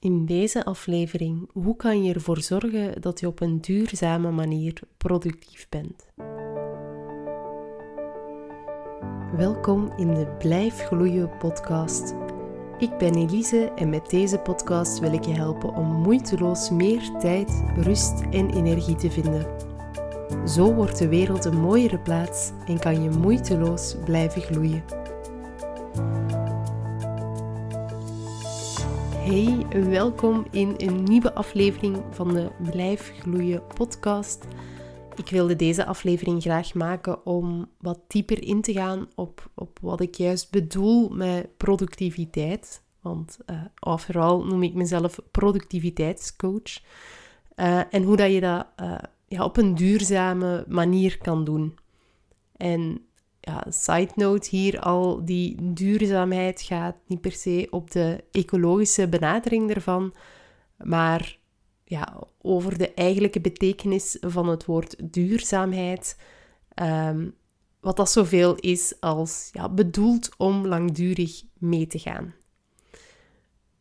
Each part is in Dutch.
In deze aflevering, hoe kan je ervoor zorgen dat je op een duurzame manier productief bent? Welkom in de Blijf Gloeien podcast. Ik ben Elise en met deze podcast wil ik je helpen om moeiteloos meer tijd, rust en energie te vinden. Zo wordt de wereld een mooiere plaats en kan je moeiteloos blijven gloeien. Hey, welkom in een nieuwe aflevering van de Blijf Gloeien podcast. Ik wilde deze aflevering graag maken om wat dieper in te gaan op wat ik juist bedoel met productiviteit. Want overal noem ik mezelf productiviteitscoach. En hoe dat je dat op een duurzame manier kan doen. En ja, side note hier al, die duurzaamheid gaat niet per se op de ecologische benadering ervan, maar ja, over de eigenlijke betekenis van het woord duurzaamheid, wat dat zoveel is als bedoeld om langdurig mee te gaan.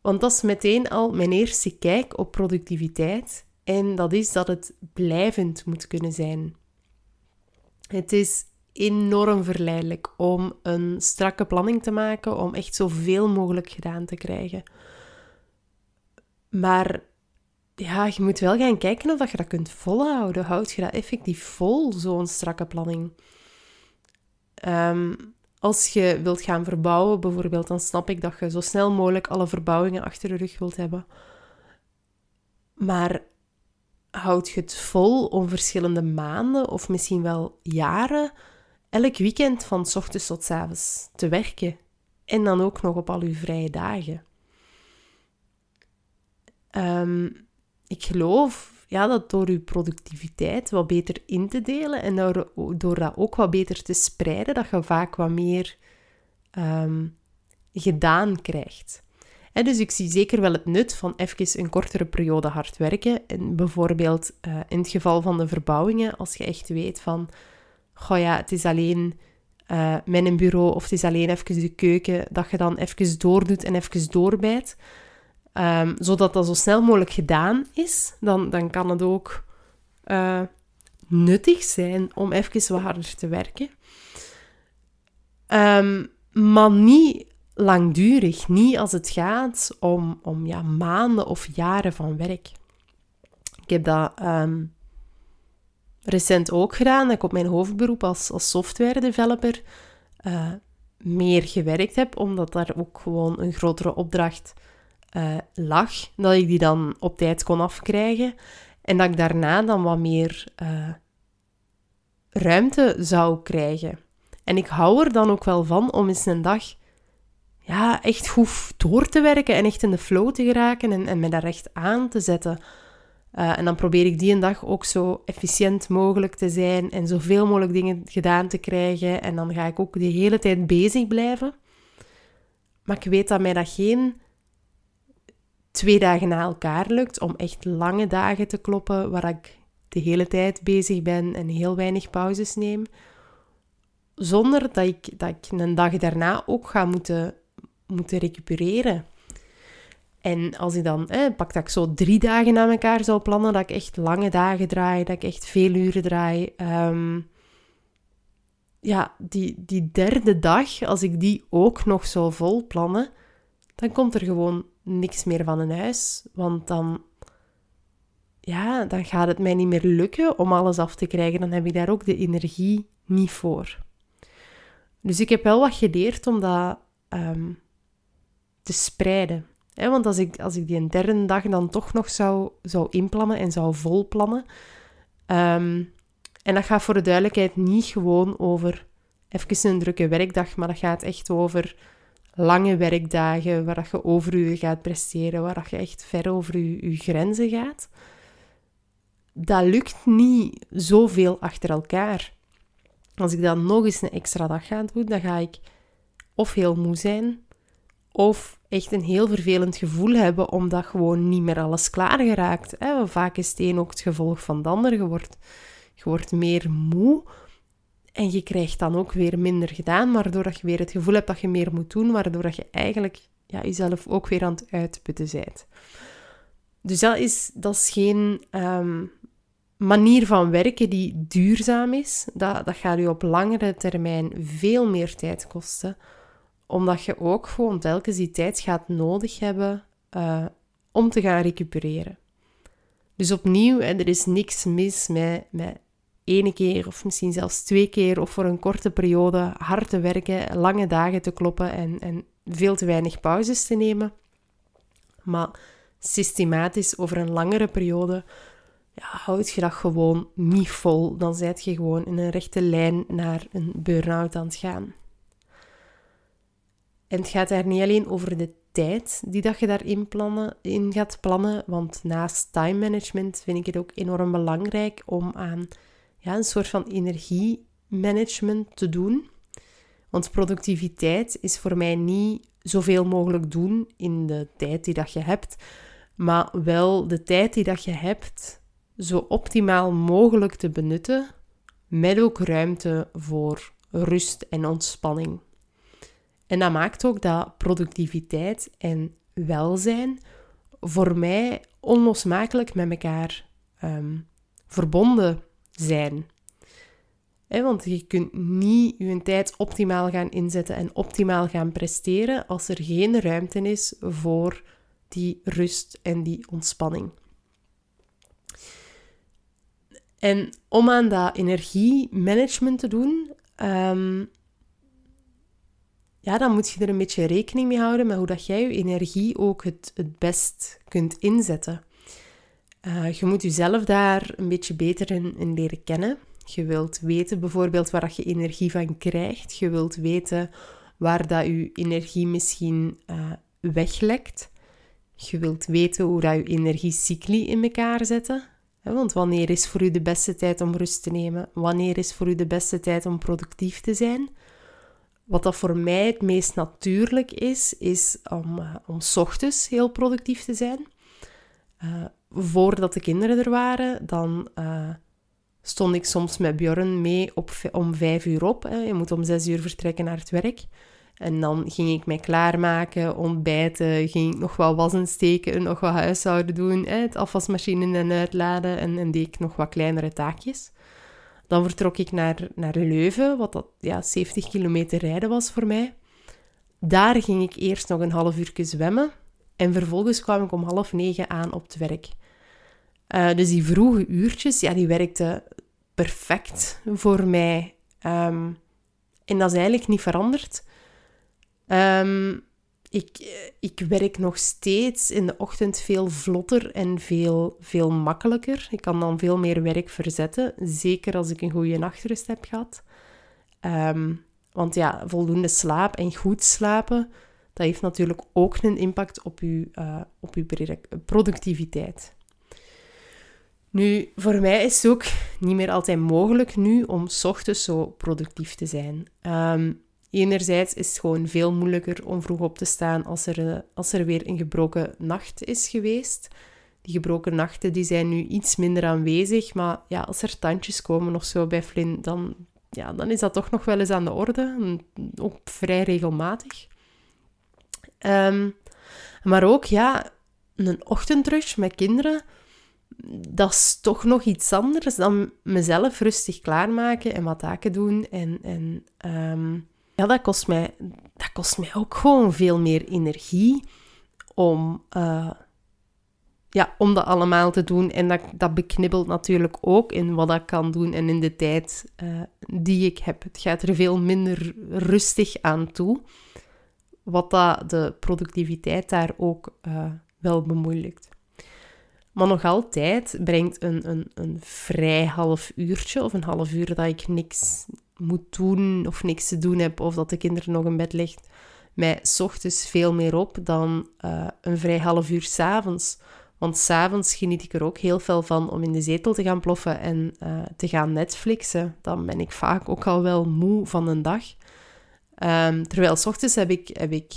Want dat is meteen al mijn eerste kijk op productiviteit en dat is dat het blijvend moet kunnen zijn. Het is enorm verleidelijk om een strakke planning te maken, om echt zoveel mogelijk gedaan te krijgen. Maar ja, je moet wel gaan kijken of je dat kunt volhouden. Houd je dat effectief vol, zo'n strakke planning? Als je wilt gaan verbouwen bijvoorbeeld, dan snap ik dat je zo snel mogelijk alle verbouwingen achter de rug wilt hebben. Maar houd je het vol om verschillende maanden of misschien wel jaren elk weekend van 's ochtends tot 's avonds te werken. En dan ook nog op al uw vrije dagen. Ik geloof dat door uw productiviteit wat beter in te delen en door dat ook wat beter te spreiden, dat je vaak wat meer gedaan krijgt. En dus ik zie zeker wel het nut van even een kortere periode hard werken. En bijvoorbeeld in het geval van de verbouwingen, als je echt weet van het is alleen mijn bureau of het is alleen even de keuken, dat je dan even doordoet en even doorbijt. Zodat dat zo snel mogelijk gedaan is, dan kan het ook nuttig zijn om even wat harder te werken. Maar niet langdurig, niet als het gaat om maanden of jaren van werk. Ik heb dat recent ook gedaan, dat ik op mijn hoofdberoep als software developer meer gewerkt heb, omdat daar ook gewoon een grotere opdracht lag, dat ik die dan op tijd kon afkrijgen en dat ik daarna dan wat meer ruimte zou krijgen. En ik hou er dan ook wel van om eens een dag echt goed door te werken en echt in de flow te geraken en me daar echt aan te zetten. En dan probeer ik die een dag ook zo efficiënt mogelijk te zijn en zoveel mogelijk dingen gedaan te krijgen. En dan ga ik ook de hele tijd bezig blijven. Maar ik weet dat mij dat geen 2 dagen na elkaar lukt om echt lange dagen te kloppen waar ik de hele tijd bezig ben en heel weinig pauzes neem. Zonder dat ik een dag daarna ook ga moeten recupereren. En als ik dan pak dat ik zo 3 dagen na elkaar zou plannen, dat ik echt lange dagen draai, dat ik echt veel uren draai. Die 3e dag, als ik die ook nog zou volplannen, dan komt er gewoon niks meer van in huis. Want dan gaat het mij niet meer lukken om alles af te krijgen. Dan heb ik daar ook de energie niet voor. Dus ik heb wel wat geleerd om dat te spreiden. Want als ik die 3e dag dan toch nog zou inplannen en zou volplannen. En dat gaat voor de duidelijkheid niet gewoon over even een drukke werkdag, maar dat gaat echt over lange werkdagen waar dat je overuren gaat presteren, waar dat je echt ver over je grenzen gaat. Dat lukt niet zoveel achter elkaar. Als ik dan nog eens een extra dag ga doen, dan ga ik of heel moe zijn, of echt een heel vervelend gevoel hebben, omdat gewoon niet meer alles klaargeraakt. Vaak is het een ook het gevolg van het ander. Je wordt meer moe en je krijgt dan ook weer minder gedaan, waardoor je weer het gevoel hebt dat je meer moet doen, waardoor je eigenlijk ja, jezelf ook weer aan het uitputten bent. Dus dat is geen manier van werken die duurzaam is. Dat gaat je op langere termijn veel meer tijd kosten. Omdat je ook gewoon telkens die tijd gaat nodig hebben om te gaan recupereren. Dus opnieuw, er is niks mis met 1 keer of misschien zelfs 2 keer of voor een korte periode hard te werken, lange dagen te kloppen en veel te weinig pauzes te nemen. Maar systematisch over een langere periode houd je dat gewoon niet vol. Dan ben je gewoon in een rechte lijn naar een burn-out aan het gaan. En het gaat daar niet alleen over de tijd die dat je daarin gaat plannen, want naast time management vind ik het ook enorm belangrijk om aan een soort van energiemanagement te doen. Want productiviteit is voor mij niet zoveel mogelijk doen in de tijd die dat je hebt, maar wel de tijd die dat je hebt zo optimaal mogelijk te benutten, met ook ruimte voor rust en ontspanning. En dat maakt ook dat productiviteit en welzijn voor mij onlosmakelijk met elkaar verbonden zijn. Want je kunt niet je tijd optimaal gaan inzetten en optimaal gaan presteren als er geen ruimte is voor die rust en die ontspanning. En om aan dat energiemanagement te doen, dan moet je er een beetje rekening mee houden met hoe dat jij je energie ook het best kunt inzetten. Je moet jezelf daar een beetje beter in leren kennen. Je wilt weten bijvoorbeeld waar dat je energie van krijgt. Je wilt weten waar dat je energie misschien weglekt. Je wilt weten hoe dat je energiecycli in elkaar zetten. Want wanneer is voor u de beste tijd om rust te nemen? Wanneer is voor u de beste tijd om productief te zijn? Wat dat voor mij het meest natuurlijk is om 's ochtends heel productief te zijn. Voordat de kinderen er waren, dan stond ik soms met Bjorn mee om 5 uur op. Hè. Je moet om 6 uur vertrekken naar het werk. En dan ging ik mij klaarmaken, ontbijten, ging ik nog wat wassen steken, nog wat huishouden doen, hè, het afwasmachine in en uitladen en deed ik nog wat kleinere taakjes. Dan vertrok ik naar Leuven, wat dat 70 kilometer rijden was voor mij. Daar ging ik eerst nog een half uurtje zwemmen. En vervolgens kwam ik om 8:30 aan op het werk. Dus die vroege uurtjes, die werkten perfect voor mij. En dat is eigenlijk niet veranderd. Ik werk nog steeds in de ochtend veel vlotter en veel makkelijker. Ik kan dan veel meer werk verzetten, zeker als ik een goede nachtrust heb gehad. Want voldoende slaap en goed slapen, dat heeft natuurlijk ook een impact op uw productiviteit. Nu, voor mij is het ook niet meer altijd mogelijk nu om 's ochtends zo productief te zijn. Enerzijds is het gewoon veel moeilijker om vroeg op te staan als er weer een gebroken nacht is geweest. Die gebroken nachten die zijn nu iets minder aanwezig, maar als er tandjes komen of zo bij Flynn, dan is dat toch nog wel eens aan de orde. Ook vrij regelmatig. Maar ook, een ochtendrush met kinderen, dat is toch nog iets anders dan mezelf rustig klaarmaken en wat taken doen en dat kost mij ook gewoon veel meer energie om dat allemaal te doen. En dat beknibbelt natuurlijk ook in wat ik kan doen en in de tijd die ik heb. Het gaat er veel minder rustig aan toe, wat dat de productiviteit daar ook wel bemoeilijkt. Maar nog altijd brengt een vrij half uurtje of een half uur dat ik niks moet doen of niks te doen heb of dat de kinderen nog in bed ligt, mij 's ochtends veel meer op dan een vrij half uur 's avonds. Want 's avonds geniet ik er ook heel veel van om in de zetel te gaan ploffen en te gaan Netflixen. Dan ben ik vaak ook al wel moe van een dag. Terwijl 's ochtends heb ik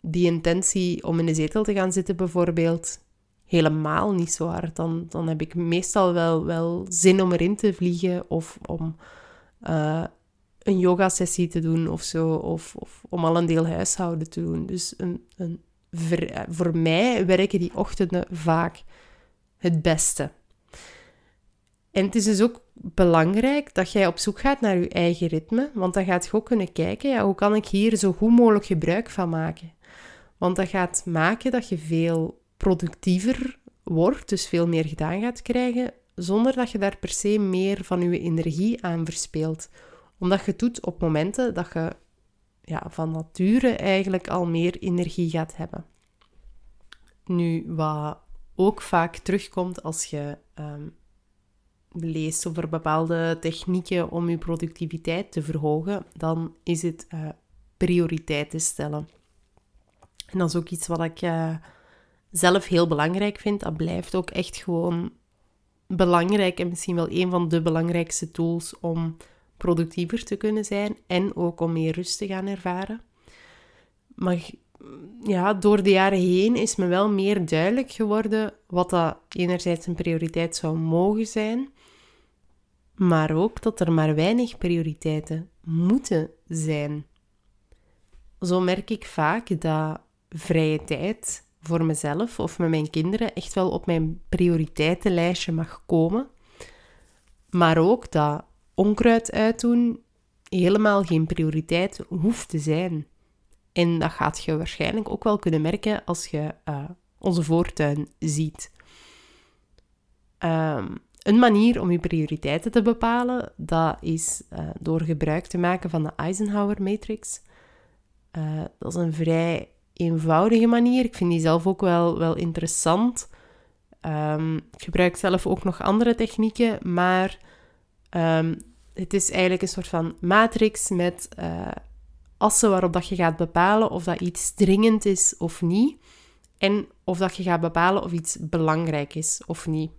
die intentie om in de zetel te gaan zitten bijvoorbeeld helemaal niet zo hard. Dan heb ik meestal wel zin om erin te vliegen of om een yogasessie te doen of zo. Of om al een deel huishouden te doen. Dus voor mij werken die ochtenden vaak het beste. En het is dus ook belangrijk dat jij op zoek gaat naar je eigen ritme. Want dan gaat je ook kunnen kijken, ja, hoe kan ik hier zo goed mogelijk gebruik van maken? Want dat gaat maken dat je veel productiever wordt, dus veel meer gedaan gaat krijgen, zonder dat je daar per se meer van je energie aan verspeelt. Omdat je het doet op momenten dat je van nature eigenlijk al meer energie gaat hebben. Nu, wat ook vaak terugkomt als je leest over bepaalde technieken om je productiviteit te verhogen, dan is het prioriteiten stellen. En dat is ook iets wat ik zelf heel belangrijk vind. Dat blijft ook echt gewoon belangrijk en misschien wel een van de belangrijkste tools om productiever te kunnen zijn en ook om meer rust te gaan ervaren. Maar ja, door de jaren heen is me wel meer duidelijk geworden wat dat enerzijds een prioriteit zou mogen zijn, maar ook dat er maar weinig prioriteiten moeten zijn. Zo merk ik vaak dat vrije tijd voor mezelf of met mijn kinderen echt wel op mijn prioriteitenlijstje mag komen, maar ook dat onkruid uitdoen helemaal geen prioriteit hoeft te zijn. En dat gaat je waarschijnlijk ook wel kunnen merken als je onze voortuin ziet. Een manier om je prioriteiten te bepalen, dat is door gebruik te maken van de Eisenhower-matrix. Dat is een vrij eenvoudige manier. Ik vind die zelf ook wel interessant. Ik gebruik zelf ook nog andere technieken, maar het is eigenlijk een soort van matrix met assen waarop dat je gaat bepalen of dat iets dringend is of niet. En of dat je gaat bepalen of iets belangrijk is of niet.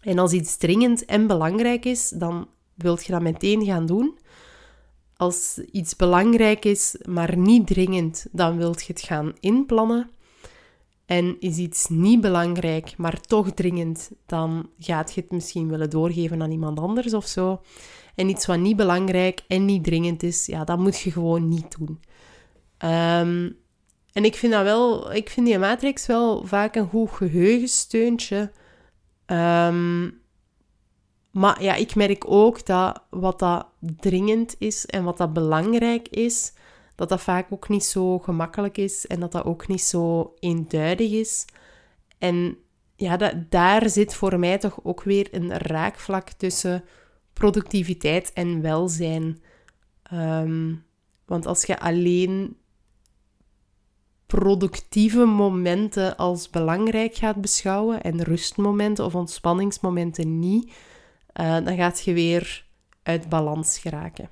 En als iets dringend en belangrijk is, dan wil je dat meteen gaan doen. Als iets belangrijk is, maar niet dringend, dan wil je het gaan inplannen. En is iets niet belangrijk, maar toch dringend, dan gaat je het misschien willen doorgeven aan iemand anders of zo. En iets wat niet belangrijk en niet dringend is, ja, dat moet je gewoon niet doen. En ik vind die matrix wel vaak een goed geheugensteuntje. Maar ja, ik merk ook dat wat dat dringend is en wat dat belangrijk is, dat dat vaak ook niet zo gemakkelijk is en dat dat ook niet zo eenduidig is. En ja, daar zit voor mij toch ook weer een raakvlak tussen productiviteit en welzijn. Want als je alleen productieve momenten als belangrijk gaat beschouwen en rustmomenten of ontspanningsmomenten niet, dan gaat je weer uit balans geraken.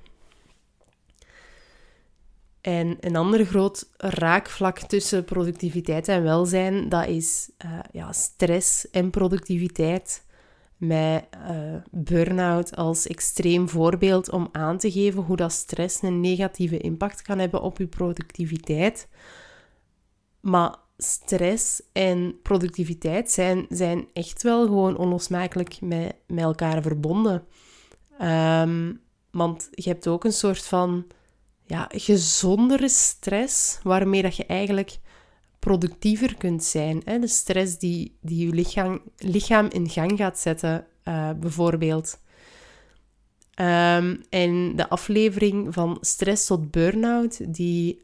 En een ander groot raakvlak tussen productiviteit en welzijn, dat is stress en productiviteit. Met burn-out als extreem voorbeeld om aan te geven hoe dat stress een negatieve impact kan hebben op je productiviteit. Maar stress en productiviteit zijn echt wel gewoon onlosmakelijk met elkaar verbonden. Want je hebt ook een soort van gezondere stress, waarmee dat je eigenlijk productiever kunt zijn. Hè? De stress die je lichaam in gang gaat zetten, bijvoorbeeld. En de aflevering van stress tot burn-out, die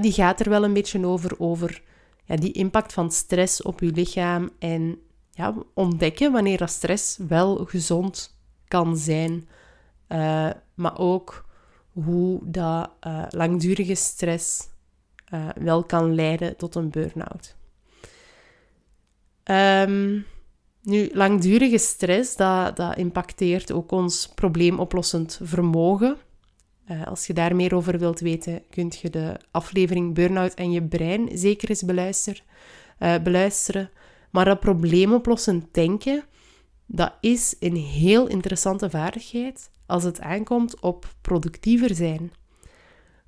gaat er wel een beetje over die impact van stress op je lichaam en ontdekken wanneer dat stress wel gezond kan zijn. Maar ook hoe dat langdurige stress wel kan leiden tot een burn-out. Nu, langdurige stress, dat impacteert ook ons probleemoplossend vermogen. Als je daar meer over wilt weten, kunt je de aflevering Burnout en je brein zeker eens beluisteren. Maar dat probleemoplossend denken, dat is een heel interessante vaardigheid als het aankomt op productiever zijn.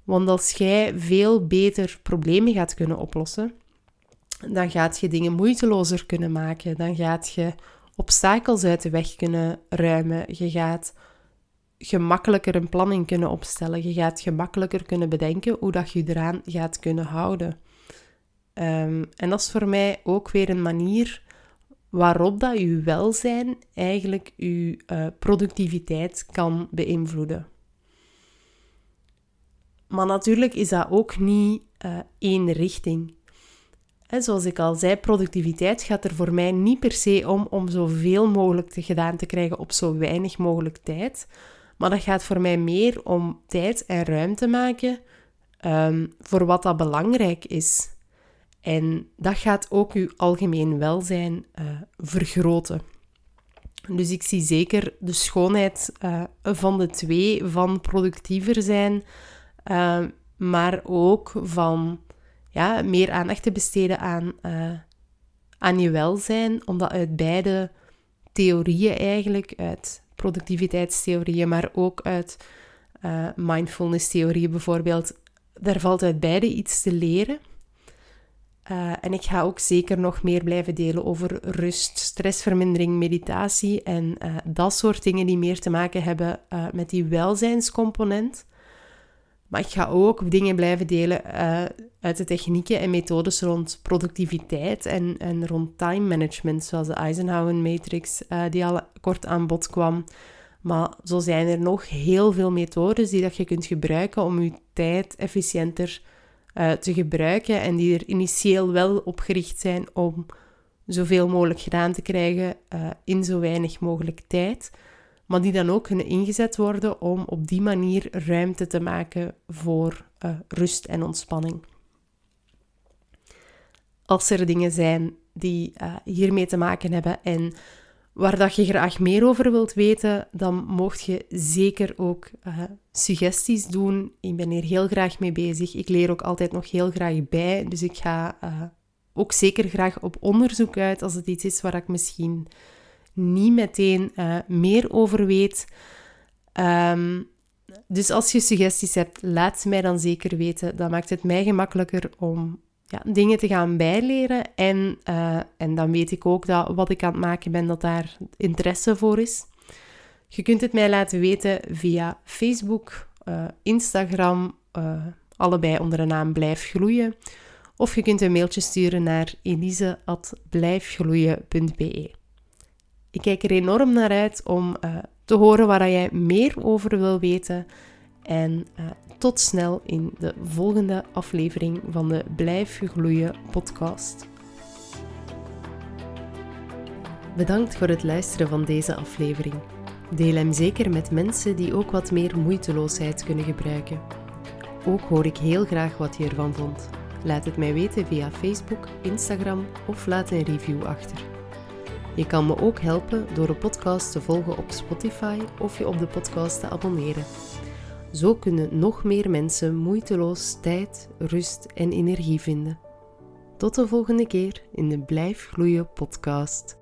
Want als jij veel beter problemen gaat kunnen oplossen, dan gaat je dingen moeitelozer kunnen maken. Dan gaat je obstakels uit de weg kunnen ruimen. Je gaat gemakkelijker een planning kunnen opstellen. Je gaat gemakkelijker kunnen bedenken hoe dat je eraan gaat kunnen houden. En dat is voor mij ook weer een manier waarop dat je welzijn eigenlijk je productiviteit kan beïnvloeden. Maar natuurlijk is dat ook niet één richting. En zoals ik al zei, productiviteit gaat er voor mij niet per se om zoveel mogelijk gedaan te krijgen op zo weinig mogelijk tijd. Maar dat gaat voor mij meer om tijd en ruimte maken voor wat dat belangrijk is. En dat gaat ook uw algemeen welzijn vergroten. Dus ik zie zeker de schoonheid van de twee, van productiever zijn, maar ook van meer aandacht te besteden aan je welzijn, omdat uit beide theorieën eigenlijk, uit productiviteitstheorieën, maar ook uit mindfulness-theorieën bijvoorbeeld, daar valt uit beide iets te leren. En ik ga ook zeker nog meer blijven delen over rust, stressvermindering, meditatie en dat soort dingen die meer te maken hebben met die welzijnscomponent. Maar ik ga ook dingen blijven delen uit de technieken en methodes rond productiviteit en rond time management, zoals de Eisenhower-matrix die al kort aan bod kwam. Maar zo zijn er nog heel veel methodes die dat je kunt gebruiken om je tijd efficiënter te gebruiken en die er initieel wel op gericht zijn om zoveel mogelijk gedaan te krijgen in zo weinig mogelijk tijd, maar die dan ook kunnen ingezet worden om op die manier ruimte te maken voor rust en ontspanning. Als er dingen zijn die hiermee te maken hebben en waar dat je graag meer over wilt weten, dan mocht je zeker ook suggesties doen. Ik ben hier heel graag mee bezig. Ik leer ook altijd nog heel graag bij. Dus ik ga ook zeker graag op onderzoek uit als het iets is waar ik misschien niet meteen meer over weet. Dus als je suggesties hebt, laat ze mij dan zeker weten. Dat maakt het mij gemakkelijker om dingen te gaan bijleren en dan weet ik ook dat wat ik aan het maken ben, dat daar interesse voor is. Je kunt het mij laten weten via Facebook, Instagram, allebei onder de naam Blijf Gloeien. Of je kunt een mailtje sturen naar elise@blijfgloeien.be. Ik kijk er enorm naar uit om te horen waar jij meer over wil weten. En tot snel in de volgende aflevering van de Blijf Gloeien podcast. Bedankt voor het luisteren van deze aflevering. Deel hem zeker met mensen die ook wat meer moeiteloosheid kunnen gebruiken. Ook hoor ik heel graag wat je ervan vond. Laat het mij weten via Facebook, Instagram of laat een review achter. Je kan me ook helpen door de podcast te volgen op Spotify of je op de podcast te abonneren. Zo kunnen nog meer mensen moeiteloos tijd, rust en energie vinden. Tot de volgende keer in de Blijf Gloeien podcast.